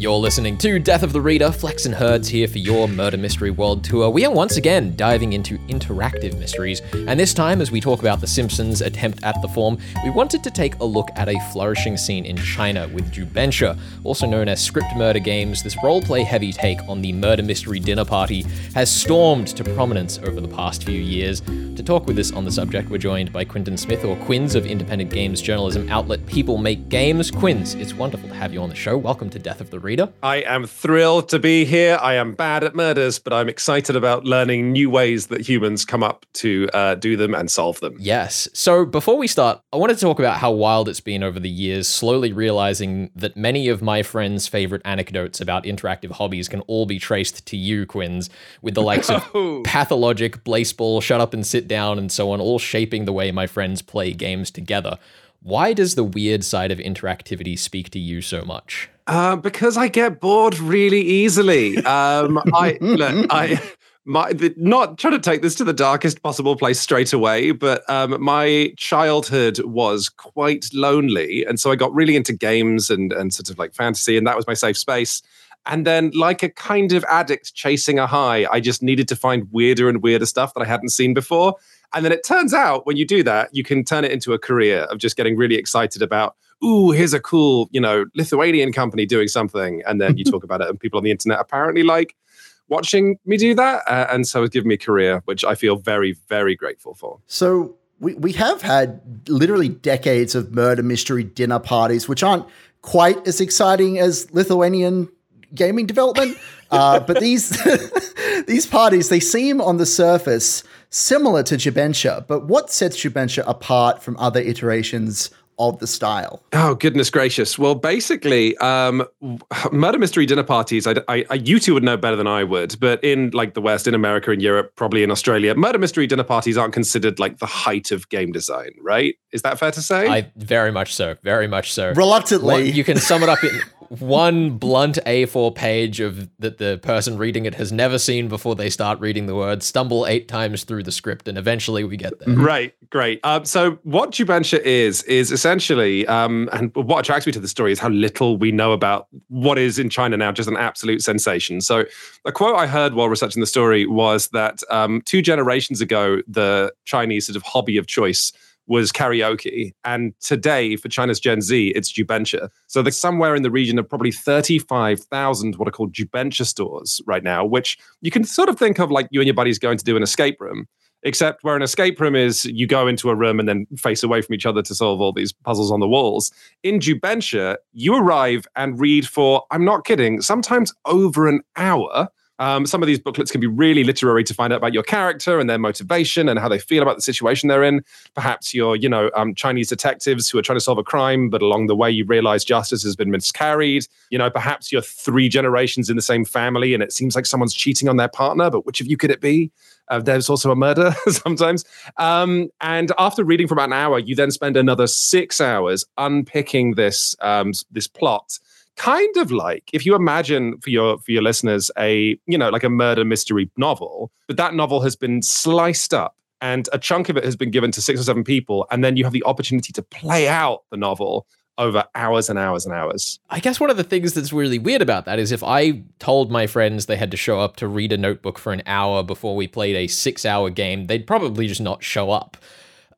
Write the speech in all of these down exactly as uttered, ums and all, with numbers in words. You're listening to Death of the Reader. Flex and Herds here for your Murder Mystery World Tour. We are once again diving into interactive mysteries, and this time, as we talk about The Simpsons' attempt at the form, we wanted to take a look at a flourishing scene in China with Jubensha, also known as Script Murder Games. This roleplay-heavy take on the murder mystery dinner party has stormed to prominence over the past few years. To talk with us on the subject, we're joined by Quintin Smith, or Quinns, of independent games journalism outlet People Make Games. Quinns, it's wonderful to have you on the show. Welcome to Death of the Reader. I am thrilled to be here. I am bad at murders, but I'm excited about learning new ways that humans come up to uh, do them and solve them. Yes. So before we start, I wanted to talk about how wild it's been over the years, slowly realizing that many of my friends' favorite anecdotes about interactive hobbies can all be traced to you, Quinns, with the likes of oh. Pathologic, Blaseball, Shut Up and Sit Down, and so on, all shaping the way my friends play games together. Why does the weird side of interactivity speak to you so much? Uh, because I get bored really easily. Um, I, look, I, my, not trying to take this to the darkest possible place straight away, but um, my childhood was quite lonely. And so I got really into games and, and sort of like fantasy, and that was my safe space. And then, like a kind of addict chasing a high, I just needed to find weirder and weirder stuff that I hadn't seen before. And then it turns out when you do that, you can turn it into a career of just getting really excited about, ooh, here's a cool, you know, Lithuanian company doing something. And then you talk about it, and people on the internet apparently like watching me do that. Uh, and so it's given me a career, which I feel very, very grateful for. So we, we have had literally decades of murder mystery dinner parties, which aren't quite as exciting as Lithuanian gaming development. Uh, but these these parties, they seem on the surface similar to Jubensha. But what sets Jubensha apart from other iterations of the style? Oh, goodness gracious. Well, basically, um, murder mystery dinner parties, I, I, I, you two would know better than I would, but in like the West, in America, in Europe, probably in Australia, murder mystery dinner parties aren't considered like the height of game design, right? Is that fair to say? I, very much so, very much so. Reluctantly. What, you can sum it up in one blunt A four page of that the person reading it has never seen before they start reading the word, stumble eight times through the script, and eventually we get there. Right, great. Um, so what Jubensha is, is essentially Essentially, um, and what attracts me to the story is how little we know about what is in China now just an absolute sensation. So a quote I heard while researching the story was that um, two generations ago, the Chinese sort of hobby of choice was karaoke. And today, for China's Gen Z, it's Jubensha. So there's somewhere in the region of probably thirty-five thousand what are called Jubensha stores right now, which you can sort of think of like you and your buddies going to do an escape room. Except where an escape room is, you go into a room and then face away from each other to solve all these puzzles on the walls. In Jubensha, you arrive and read for, I'm not kidding, sometimes over an hour. Um, some of these booklets can be really literary to find out about your character and their motivation and how they feel about the situation they're in. Perhaps you're, you know, um, Chinese detectives who are trying to solve a crime, but along the way you realize justice has been miscarried. You know, perhaps you're three generations in the same family and it seems like someone's cheating on their partner, but which of you could it be? Uh, there's also a murder sometimes. Um, and after reading for about an hour, you then spend another six hours unpicking this um, this plot. Kind of like, if you imagine for your for your listeners, a, you know, like a murder mystery novel, but that novel has been sliced up and a chunk of it has been given to six or seven people. And then you have the opportunity to play out the novel over hours and hours and hours. I guess one of the things that's really weird about that is if I told my friends they had to show up to read a notebook for an hour before we played a six-hour game, they'd probably just not show up.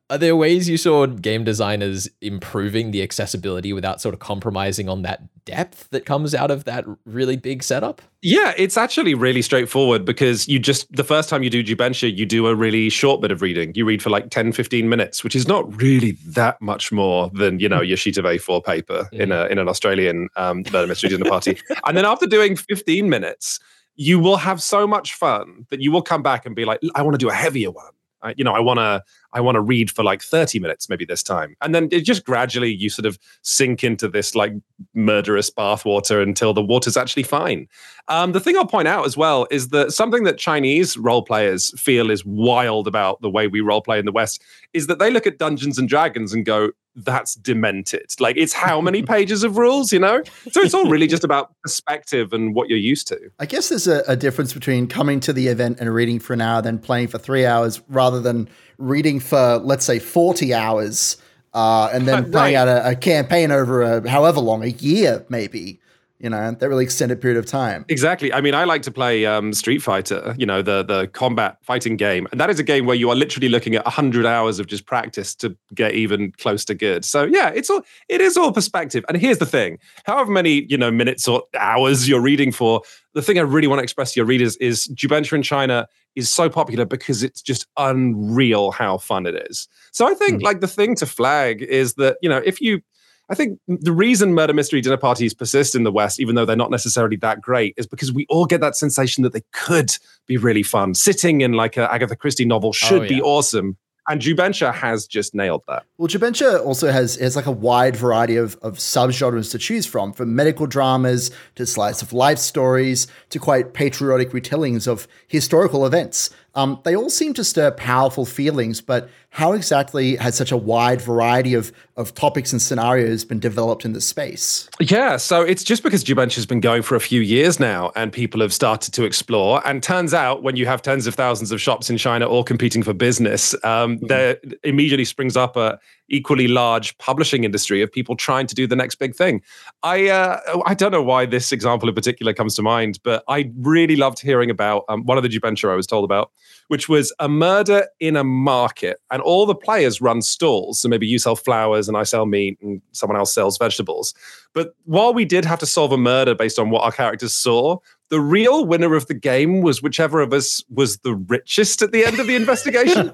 Are there ways you saw game designers improving the accessibility without sort of compromising on that depth that comes out of that really big setup? Yeah, it's actually really straightforward because you just, the first time you do Jubensha, you do a really short bit of reading. You read for like ten, fifteen minutes, which is not really that much more than, you know, your sheet of A four paper mm-hmm. in a in an Australian um, murder mystery dinner party. And then after doing fifteen minutes, you will have so much fun that you will come back and be like, I want to do a heavier one. I, you know, I want to I want to read for like thirty minutes maybe this time. And then it just gradually you sort of sink into this like murderous bathwater until the water's actually fine. Um, the thing I'll point out as well is that something that Chinese role players feel is wild about the way we role play in the West is that they look at Dungeons and Dragons and go, that's demented. Like, it's how many pages of rules, you know? So it's all really just about perspective and what you're used to. I guess there's a, a difference between coming to the event and reading for an hour, then playing for three hours rather than reading for, let's say, forty hours uh, and then playing right. out a, a campaign over a, however long, a year maybe. you know, that really extended period of time. Exactly. I mean, I like to play um, Street Fighter, you know, the the combat fighting game. And that is a game where you are literally looking at one hundred hours of just practice to get even close to good. So yeah, it's all, it is all perspective. And here's the thing, however many, you know, minutes or hours you're reading for, the thing I really want to express to your readers is Jubensha in China is so popular because it's just unreal how fun it is. So I think mm. like the thing to flag is that, you know, if you, I think the reason murder mystery dinner parties persist in the West, even though they're not necessarily that great, is because we all get that sensation that they could be really fun. Sitting in like an Agatha Christie novel should oh, yeah. be awesome. And Jubensha has just nailed that. Well, Jubensha also has, has like a wide variety of, of subgenres to choose from, from medical dramas to slice of life stories to quite patriotic retellings of historical events. Um, they all seem to stir powerful feelings, but how exactly has such a wide variety of, of topics and scenarios been developed in this space? Yeah, so it's just because Jubensha has been going for a few years now and people have started to explore. And turns out when you have tens of thousands of shops in China all competing for business, um, mm-hmm. there immediately springs up a equally large publishing industry of people trying to do the next big thing. I uh, I don't know why this example in particular comes to mind, but I really loved hearing about um, one of the Jubensha I was told about, which was a murder in a market. And all the players run stalls. So maybe you sell flowers and I sell meat and someone else sells vegetables. But while we did have to solve a murder based on what our characters saw, the real winner of the game was whichever of us was the richest at the end of the investigation.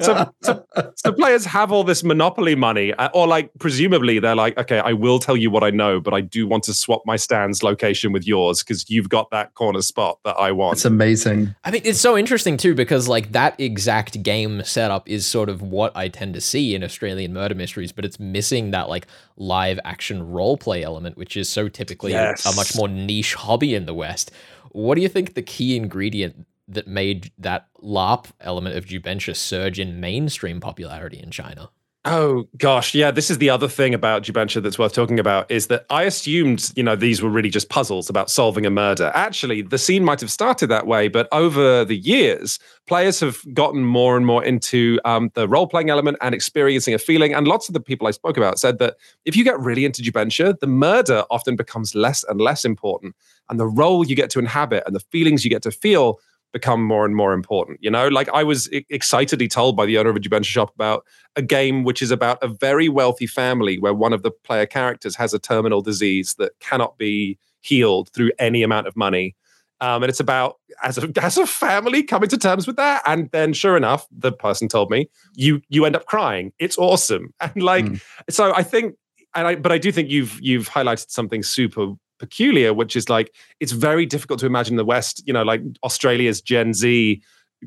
so, so, so players have all this monopoly money, or like presumably they're like, okay, I will tell you what I know, but I do want to swap my stand's location with yours because you've got that corner spot that I want. It's amazing. I mean, it's so interesting too, because like that exact game setup is sort of what I tend to see in Australian murder mysteries, but it's missing that like live action role play element, which is so typically yes. a much more niche hobby in the West. What do you think the key ingredient that made that LARP element of Jubensha surge in mainstream popularity in China? Oh, gosh. Yeah, this is the other thing about Jubensha that's worth talking about is that I assumed, you know, these were really just puzzles about solving a murder. Actually, the scene might have started that way, but over the years, players have gotten more and more into um, the role-playing element and experiencing a feeling. And lots of the people I spoke about said that if you get really into Jubensha, the murder often becomes less and less important. And the role you get to inhabit and the feelings you get to feel become more and more important, you know? Like I was I- excitedly told by the owner of a Jubensha shop about a game which is about a very wealthy family where one of the player characters has a terminal disease that cannot be healed through any amount of money. Um, and it's about, as a, as a family, coming to terms with that. And then sure enough, the person told me, you you end up crying. It's awesome. And like, mm. so I think, and I, but I do think you've you've highlighted something super peculiar, which is like, it's very difficult to imagine the West, you know, like Australia's Gen Z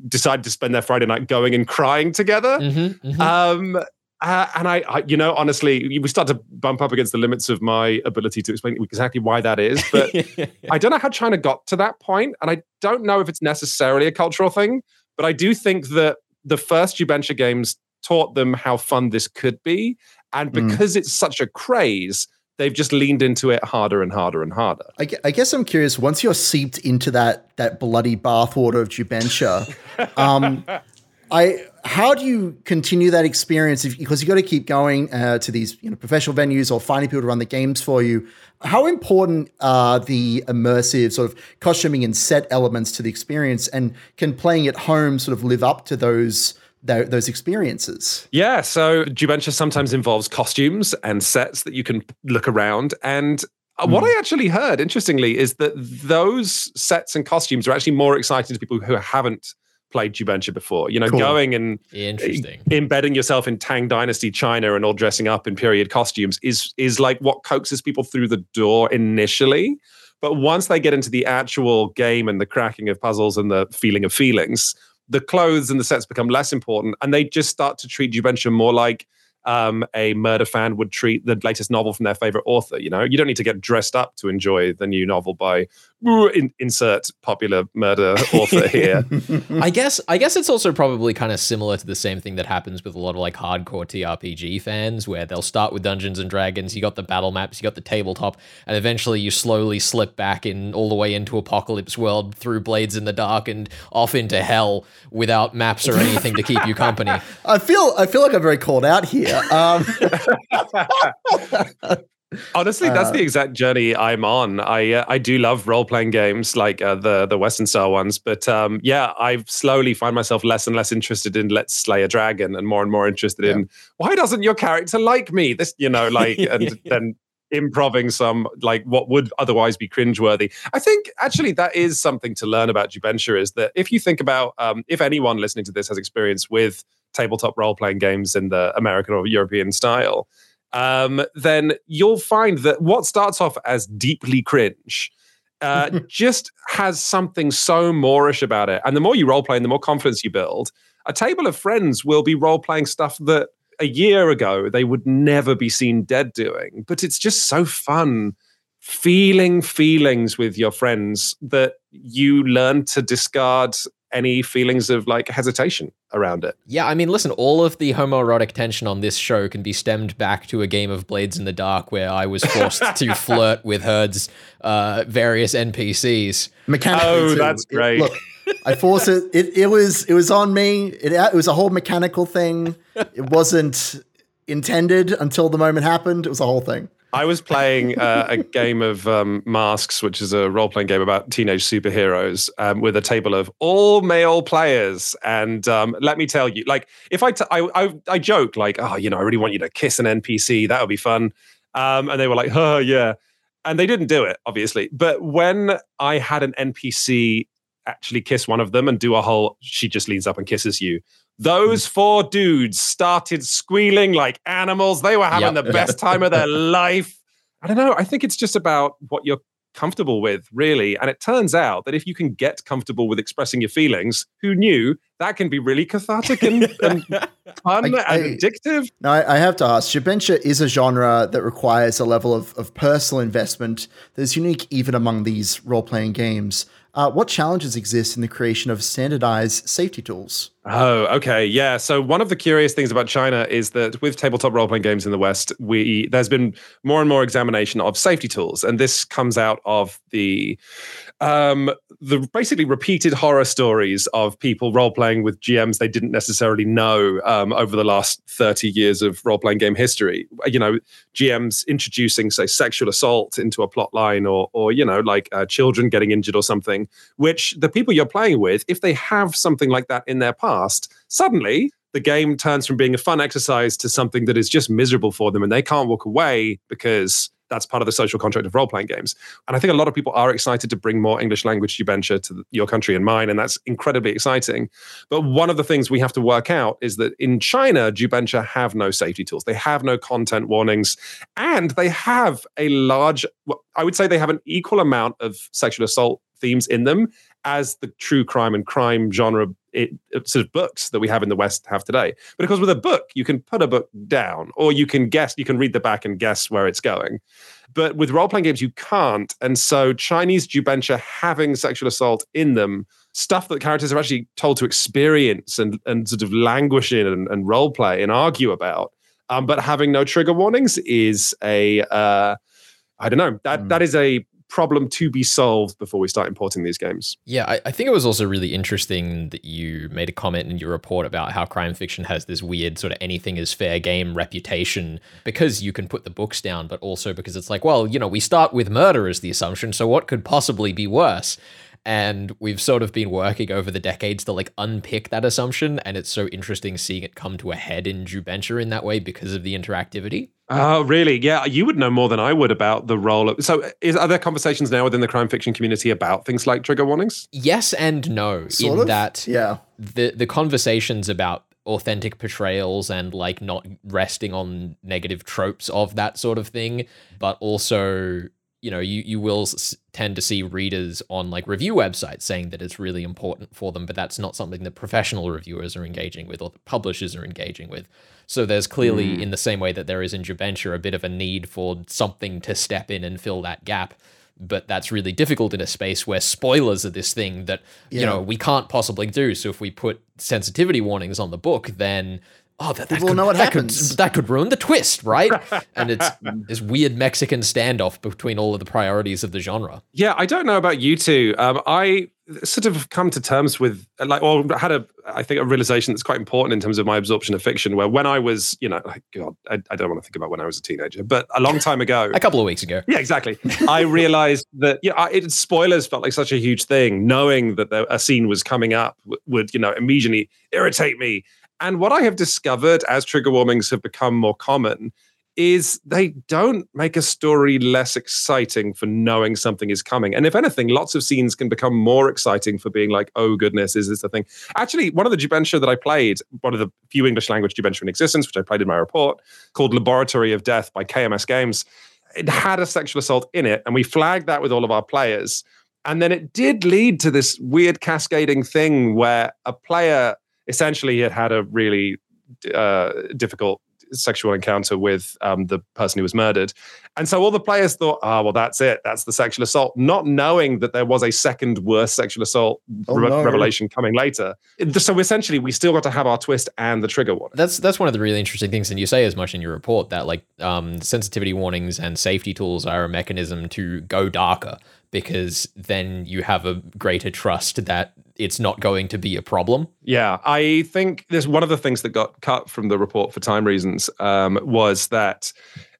decided to spend their Friday night going and crying together. Mm-hmm, mm-hmm. Um, uh, and I, I, you know, honestly, we start to bump up against the limits of my ability to explain exactly why that is. But I don't know how China got to that point, and I don't know if it's necessarily a cultural thing, but I do think that the first Jubensha games taught them how fun this could be. And because mm. it's such a craze, they've just leaned into it harder and harder and harder. I, I guess I'm curious, once you're seeped into that that bloody bathwater of Jubensha, um, I how do you continue that experience? If, because you got to keep going uh, to these you know, professional venues or finding people to run the games for you. How important are the immersive sort of costuming and set elements to the experience? And can playing at home sort of live up to those those experiences? Yeah, so Jubensha sometimes involves costumes and sets that you can look around. And mm. what I actually heard, interestingly, is that those sets and costumes are actually more exciting to people who haven't played Jubensha before. You know, cool. going and Interesting. embedding yourself in Tang Dynasty China and all dressing up in period costumes is is like what coaxes people through the door initially. But once they get into the actual game and the cracking of puzzles and the feeling of feelings, the clothes and the sets become less important, and they just start to treat Jubensha more like um, a murder fan would treat the latest novel from their favorite author. You know, you don't need to get dressed up to enjoy the new novel by in, insert popular murder author here. I guess, I guess it's also probably kind of similar to the same thing that happens with a lot of like hardcore T R P G fans, where they'll start with Dungeons and Dragons. You got the battle maps, you got the tabletop, and eventually you slowly slip back in all the way into Apocalypse World, through Blades in the Dark, and off into hell without maps or anything to keep you company. I feel, I feel like I'm very called out here. Um, Honestly, that's uh, the exact journey I'm on. I uh, I do love role-playing games like uh, the the Western style ones, but um, yeah, I slowly find myself less and less interested in Let's Slay a Dragon, and more and more interested yeah. in why doesn't your character like me? This, you know, like and then improving some like what would otherwise be cringeworthy. I think actually that is something to learn about Jubensha, is that if you think about um, if anyone listening to this has experience with tabletop role-playing games in the American or European style, um then you'll find that what starts off as deeply cringe uh just has something so moorish about it. And the more you role play and the more confidence you build, a table of friends will be role playing stuff that a year ago they would never be seen dead doing, but it's just so fun feeling feelings with your friends that you learn to discard any feelings of like hesitation around it. Yeah, I mean, listen, all of the homoerotic tension on this show can be stemmed back to a game of Blades in the Dark where I was forced to flirt with Herd's uh, various N P Cs. Mechanically, oh, too. That's great. It, look, I forced it. It, it was it was on me. It, it was a whole mechanical thing. It wasn't intended until the moment happened. It was a whole thing. I was playing uh, a game of um, Masks, which is a role-playing game about teenage superheroes, um, with a table of all male players. And um, let me tell you, like, if I, t- I, I, I joke, like, oh, you know, I really want you to kiss an N P C. That would be fun. Um, and they were like, oh, yeah. And they didn't do it, obviously. But when I had an N P C actually kiss one of them and do a whole, she just leans up and kisses you, those four dudes started squealing like animals. They were having yep. the best time of their life. I don't know. I think it's just about what you're comfortable with, really. And it turns out that if you can get comfortable with expressing your feelings, who knew, that can be really cathartic and, and fun I, and I, addictive. No, I have to ask, Jubensha is a genre that requires a level of, of personal investment that is unique even among these role-playing games. Uh, what challenges exist in the creation of standardized safety tools? Oh, okay. Yeah. So one of the curious things about China is that with tabletop role-playing games in the West, we there's been more and more examination of safety tools. And this comes out of the um, the basically repeated horror stories of people role-playing with G Ms they didn't necessarily know um, over the last thirty years of role-playing game history. You know, G Ms introducing, say, sexual assault into a plot line, or, or you know, like uh, children getting injured or something, which the people you're playing with, if they have something like that in their past, suddenly the game turns from being a fun exercise to something that is just miserable for them, and they can't walk away because that's part of the social contract of role-playing games. And I think a lot of people are excited to bring more English language Jubensha to your country and mine, and that's incredibly exciting. But one of the things we have to work out is that in China, Jubensha have no safety tools. They have no content warnings, and they have a large, well, I would say they have an equal amount of sexual assault themes in them as the true crime and crime genre it, it sort of books that we have in the West have today. But of course, with a book, you can put a book down, or you can guess, you can read the back and guess where it's going. But with role-playing games, you can't. And so Chinese Jubensha having sexual assault in them, stuff that characters are actually told to experience and, and sort of languish in and, and role-play and argue about, um, but having no trigger warnings is a, uh, I don't know, that mm. that is a problem to be solved before we start importing these games. Yeah, I, I think it was also really interesting that you made a comment in your report about how crime fiction has this weird sort of anything is fair game reputation because you can put the books down, but also because it's like, well, you know, we start with murder as the assumption, so what could possibly be worse? And we've sort of been working over the decades to like unpick that assumption. And it's so interesting seeing it come to a head in Jubensha in that way because of the interactivity. Oh, really? Yeah, you would know more than I would about the role of... So is, are there conversations now within the crime fiction community about things like trigger warnings? Yes and no. Sort in of? That yeah. the, the conversations about authentic portrayals and like not resting on negative tropes of that sort of thing, but also... you know, you, you will tend to see readers on like review websites saying that it's really important for them, but that's not something that professional reviewers are engaging with or the publishers are engaging with. So there's clearly, mm. in the same way that there is in Jubensha, a bit of a need for something to step in and fill that gap. But that's really difficult in a space where spoilers are this thing that, yeah. you know, we can't possibly do. So if we put sensitivity warnings on the book, then... oh, that, that, could, know what that, could, that could ruin the twist, right? And it's this weird Mexican standoff between all of the priorities of the genre. Yeah, I don't know about you two. Um, I sort of come to terms with, like, or had a, I think, a realization that's quite important in terms of my absorption of fiction, where when I was, you know, like, God, I, I don't want to think about when I was a teenager, but a long time ago. A couple of weeks ago. Yeah, exactly. I realized that, yeah, I, it, spoilers felt like such a huge thing. Knowing that there, a scene was coming up w- would, you know, immediately irritate me. And what I have discovered as trigger warnings have become more common is they don't make a story less exciting for knowing something is coming. And if anything, lots of scenes can become more exciting for being like, oh goodness, is this the thing? Actually, one of the Jubensha that I played, one of the few English language Jubensha in existence, which I played in my report, called Laboratory of Death by K M S Games, it had a sexual assault in it. And we flagged that with all of our players. And then it did lead to this weird cascading thing where a player essentially had had a really uh, difficult sexual encounter with um, the person who was murdered. And so all the players thought, ah, oh, well, that's it. That's the sexual assault. Not knowing that there was a second worse sexual assault oh, re- no. revelation coming later. So essentially, we still got to have our twist and the trigger warning. That's that's one of the really interesting things, and you say as much in your report, that like um, sensitivity warnings and safety tools are a mechanism to go darker, because then you have a greater trust that it's not going to be a problem. Yeah, I think there's one of the things that got cut from the report for time reasons um, was that,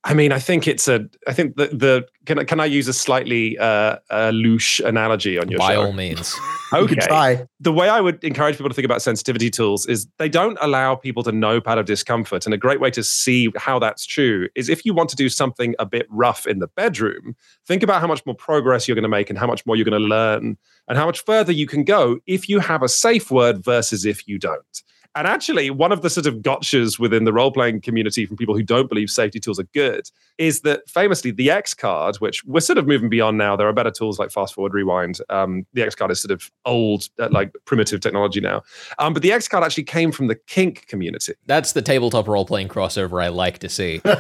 I mean, I think it's a, I think the, the can, can I use a slightly uh, uh, louche analogy on your By show? By all means. Okay. You can try. The way I would encourage people to think about sensitivity tools is they don't allow people to nope out of discomfort. And a great way to see how that's true is if you want to do something a bit rough in the bedroom, think about how much more progress you're going to make and how much more you're going to learn and how much further you can go if you have a safe word versus if you don't. And actually, one of the sort of gotchas within the role-playing community from people who don't believe safety tools are good is that famously the X card, which we're sort of moving beyond now, there are better tools like Fast Forward Rewind. Um, the X card is sort of old, uh, like primitive technology now. Um, but the X card actually came from the kink community. That's the tabletop role-playing crossover I like to see. Well,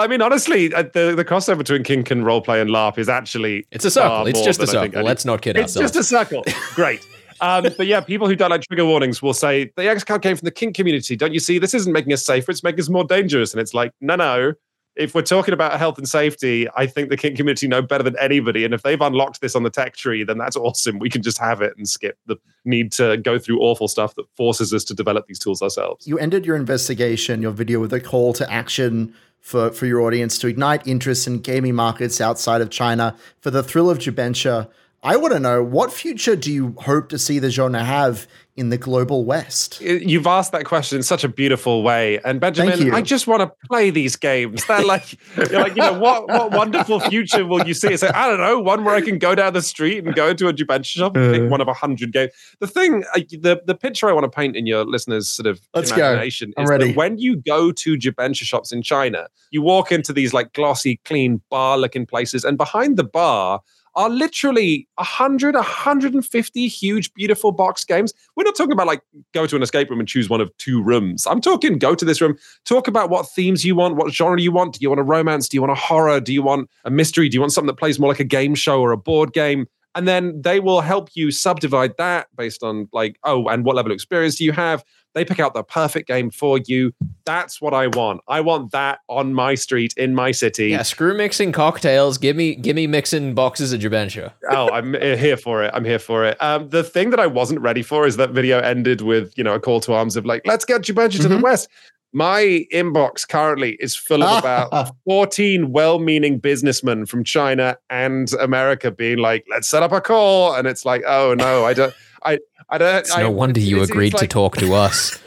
I mean, honestly, the, the crossover between kink and role-play and LARP is actually... It's a circle. It's just a circle. Let's not kid it's ourselves. It's just a circle. Great. Um, but yeah, people who don't like trigger warnings will say, the X card came from the kink community. Don't you see? This isn't making us safer. It's making us more dangerous. And it's like, no, no. If we're talking about health and safety, I think the kink community know better than anybody. And if they've unlocked this on the tech tree, then that's awesome. We can just have it and skip the need to go through awful stuff that forces us to develop these tools ourselves. You ended your investigation, your video, with a call to action for, for your audience to ignite interest in gaming markets outside of China for the thrill of Jubensha. I want to know, what future do you hope to see the genre have in the global West? You've asked that question in such a beautiful way. And Benjamin, I just want to play these games. They're like, you're like, you know, what what wonderful future will you see? It's like, I don't know, one where I can go down the street and go into a Jubensha shop and pick one of a hundred games. The thing, the, the picture I want to paint in your listeners' sort of Let's imagination is ready. That when you go to Jubensha shops in China, you walk into these like glossy, clean, bar-looking places, and behind the bar are literally one hundred, one hundred fifty huge, beautiful box games. We're not talking about like go to an escape room and choose one of two rooms. I'm talking go to this room, talk about what themes you want, what genre you want. Do you want a romance? Do you want a horror? Do you want a mystery? Do you want something that plays more like a game show or a board game? And then they will help you subdivide that based on like, oh, and what level of experience do you have? They pick out the perfect game for you. That's what I want. I want that on my street, in my city. Yeah, screw mixing cocktails. Give me give me mixing boxes of Jubensha. Oh, I'm here for it. I'm here for it. Um, the thing that I wasn't ready for is that video ended with, you know, a call to arms of like, let's get Jubensha mm-hmm. to the West. My inbox currently is full of about fourteen well-meaning businessmen from China and America being like, let's set up a call. And it's like, oh, no, I don't... I, I don't, it's I, no wonder you it's, agreed it's like, to talk to us.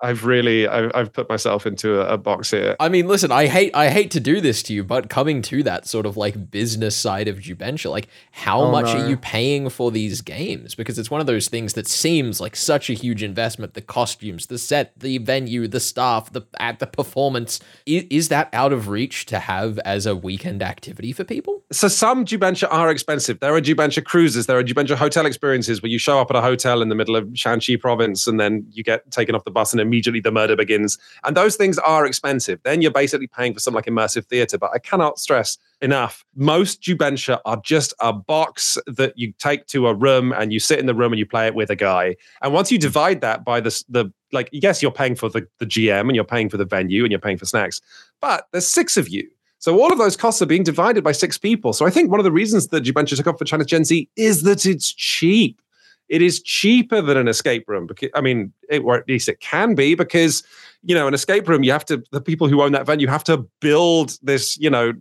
I've really, I've, I've put myself into a, a box here. I mean, listen, I hate, I hate to do this to you, but coming to that sort of like business side of Jubensha, like how oh, much no. are you paying for these games? Because it's one of those things that seems like such a huge investment, the costumes, the set, the venue, the staff, the, at the performance. Is, is that out of reach to have as a weekend activity for people? So some Jubensha are expensive. There are Jubensha cruises. There are Jubensha hotel experiences where you show up at a hotel in the middle of Shanxi province and then you get taken off the bus and immediately the murder begins. And those things are expensive. Then you're basically paying for some like immersive theater. But I cannot stress enough, most Jubensha are just a box that you take to a room and you sit in the room and you play it with a guy. And once you divide that by the, the like, yes, you're paying for the, the G M and you're paying for the venue and you're paying for snacks, but there's six of you. So all of those costs are being divided by six people. So I think one of the reasons that Jubensha took up for China's Gen Z is that it's cheap. It is cheaper than an escape room. Because, I mean, it, or at least it can be, because, you know, an escape room, you have to, the people who own that venue have to build this, you know,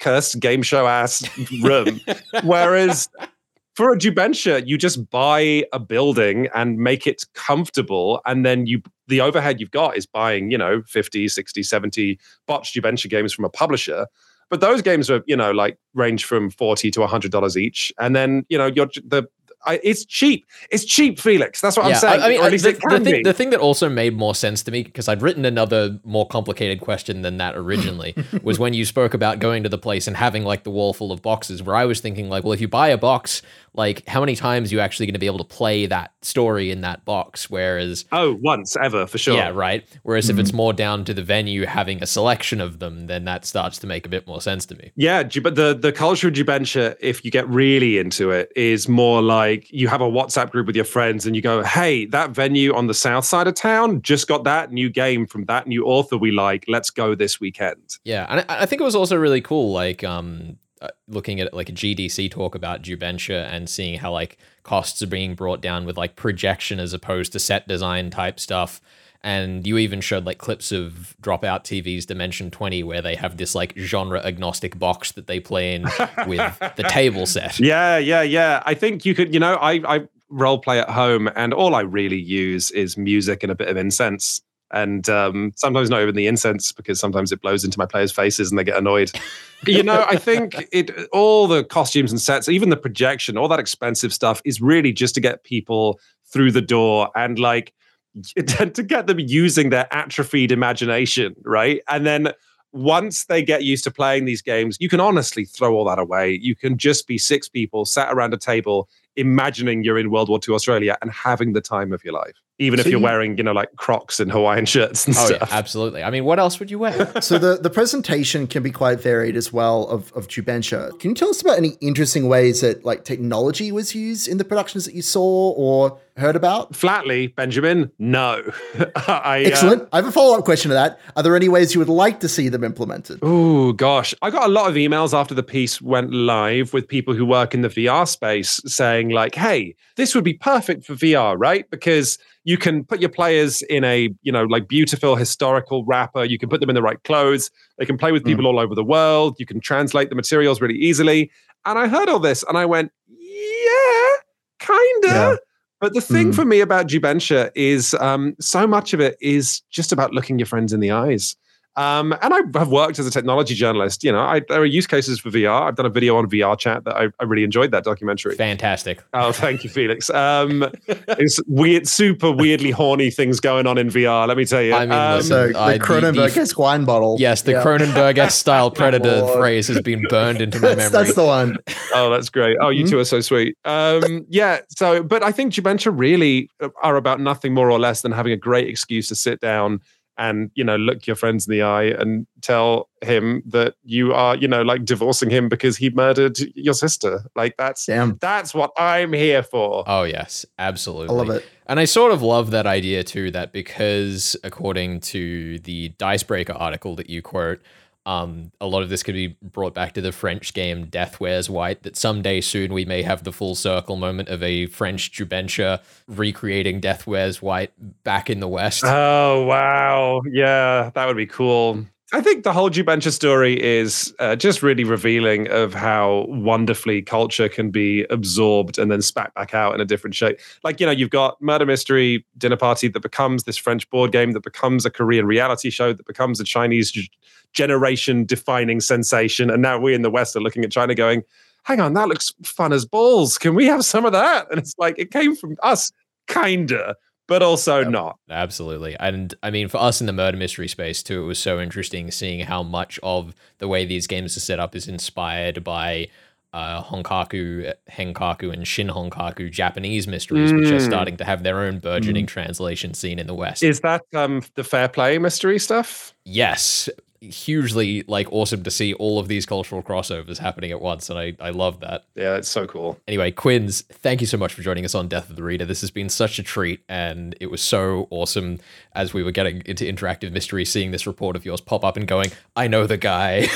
cursed game show ass room. Whereas for a Jubensha, you just buy a building and make it comfortable. And then you, the overhead you've got is buying, you know, fifty, sixty, seventy botched Jubensha games from a publisher. But those games are, you know, like range from forty to one hundred dollars each. And then, you know, you're the, I, it's cheap. It's cheap, Felix. That's what yeah, I'm saying. I mean, or at least the, it can the, thing, be. the thing that also made more sense to me, because I'd written another more complicated question than that originally, was when you spoke about going to the place and having like the wall full of boxes, where I was thinking like, well, if you buy a box, like how many times are you actually going to be able to play that story in that box? Whereas... Oh, once ever, for sure. Yeah, right. Whereas mm-hmm. if it's more down to the venue having a selection of them, then that starts to make a bit more sense to me. Yeah, but the, the culture of Jubensha, if you get really into it, is more like, Like you have a WhatsApp group with your friends and you go, hey, that venue on the south side of town just got that new game from that new author we like. Let's go this weekend. Yeah. And I, I think it was also really cool, like um, looking at like a G D C talk about Jubensha and seeing how like costs are being brought down with like projection as opposed to set design type stuff. And you even showed like clips of Dropout T V's Dimension twenty, where they have this like genre agnostic box that they play in with the table set. Yeah, yeah, yeah. I think you could, you know, I, I role play at home and all I really use is music and a bit of incense. And um, sometimes not even the incense, because sometimes it blows into my players' faces and they get annoyed. You know, I think it all the costumes and sets, even the projection, all that expensive stuff is really just to get people through the door and like, to get them using their atrophied imagination, right? And then once they get used to playing these games, you can honestly throw all that away. You can just be six people sat around a table imagining you're in World War Two Australia and having the time of your life, even so if you're you... wearing, you know, like Crocs and Hawaiian shirts and oh, stuff. Yeah, absolutely. I mean, what else would you wear? So the, the presentation can be quite varied as well of, of Jubensha. Can you tell us about any interesting ways that like technology was used in the productions that you saw or heard about? Flatly, Benjamin, no. I, Excellent. Uh, I have a follow-up question to that. Are there any ways you would like to see them implemented? Oh, gosh. I got a lot of emails after the piece went live with people who work in the V R space saying like, hey, this would be perfect for V R, right? Because you can put your players in a, you know, like beautiful historical wrapper. You can put them in the right clothes. They can play with people mm. all over the world. You can translate the materials really easily. And I heard all this and I went, yeah, kind of. Yeah. But the thing mm. for me about Jubensha is um, so much of it is just about looking your friends in the eyes. Um, and I have worked as a technology journalist. You know, I, there are use cases for V R. I've done a video on V R Chat that I, I really enjoyed that documentary. Fantastic. Oh, thank you, Felix. Um, it's weird, super weirdly horny things going on in V R. Let me tell you. I mean, um, listen, so I, the Cronenberg-esque the, wine bottle. Yes, the yeah. Cronenberg-esque style predator phrase has been burned into my memory. That's the one. Oh, that's great. Oh, you mm-hmm. two are so sweet. Um, yeah. So, but I think Jubensha really are about nothing more or less than having a great excuse to sit down and, you know, look your friends in the eye and tell him that you are, you know, like divorcing him because he murdered your sister. Like that's Damn. that's what I'm here for. Oh, yes, absolutely. I love it. And I sort of love that idea too, that because according to the Dicebreaker article that you quote, Um, a lot of this could be brought back to the French game Death Wears White, that someday soon we may have the full circle moment of a French Jubensha recreating Death Wears White back in the West. Oh, wow. Yeah, that would be cool. I think the whole Jubensha story is uh, just really revealing of how wonderfully culture can be absorbed and then spat back out in a different shape. Like, you know, you've got Murder Mystery Dinner Party that becomes this French board game, that becomes a Korean reality show, that becomes a Chinese g- generation-defining sensation. And now we in the West are looking at China going, hang on, that looks fun as balls. Can we have some of that? And it's like, it came from us, kinda. But also yep. not. Absolutely. And I mean, for us in the murder mystery space too, it was so interesting seeing how much of the way these games are set up is inspired by uh, Honkaku, Henkaku, and Shin Honkaku Japanese mysteries, mm. which are starting to have their own burgeoning mm. translation scene in the West. Is that um, the fair play mystery stuff? Yes. hugely like awesome to see all of these cultural crossovers happening at once, and I, I love that. Yeah, that's so cool. Anyway, Quinn's, thank you so much for joining us on Death of the Reader. This has been such a treat, and it was so awesome as we were getting into interactive mystery, seeing this report of yours pop up and going, I know the guy.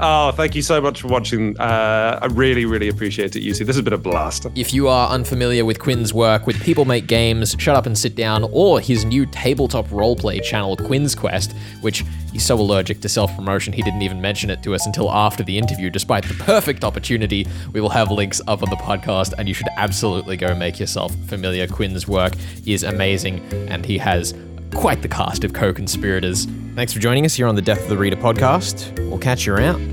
Oh, thank you so much for watching. Uh, I really, really appreciate it, Yusi. This has been a blast. If you are unfamiliar with Quinn's work with People Make Games, Shut Up and Sit Down, or his new tabletop roleplay channel, Quinn's Quest, which he's so allergic to self-promotion he didn't even mention it to us until after the interview, despite the perfect opportunity. We will have links up on the podcast, and you should absolutely go make yourself familiar. Quinn's work is amazing, and he has quite the cast of co-conspirators. Thanks for joining us here on the Death of the Reader podcast. We'll catch you around.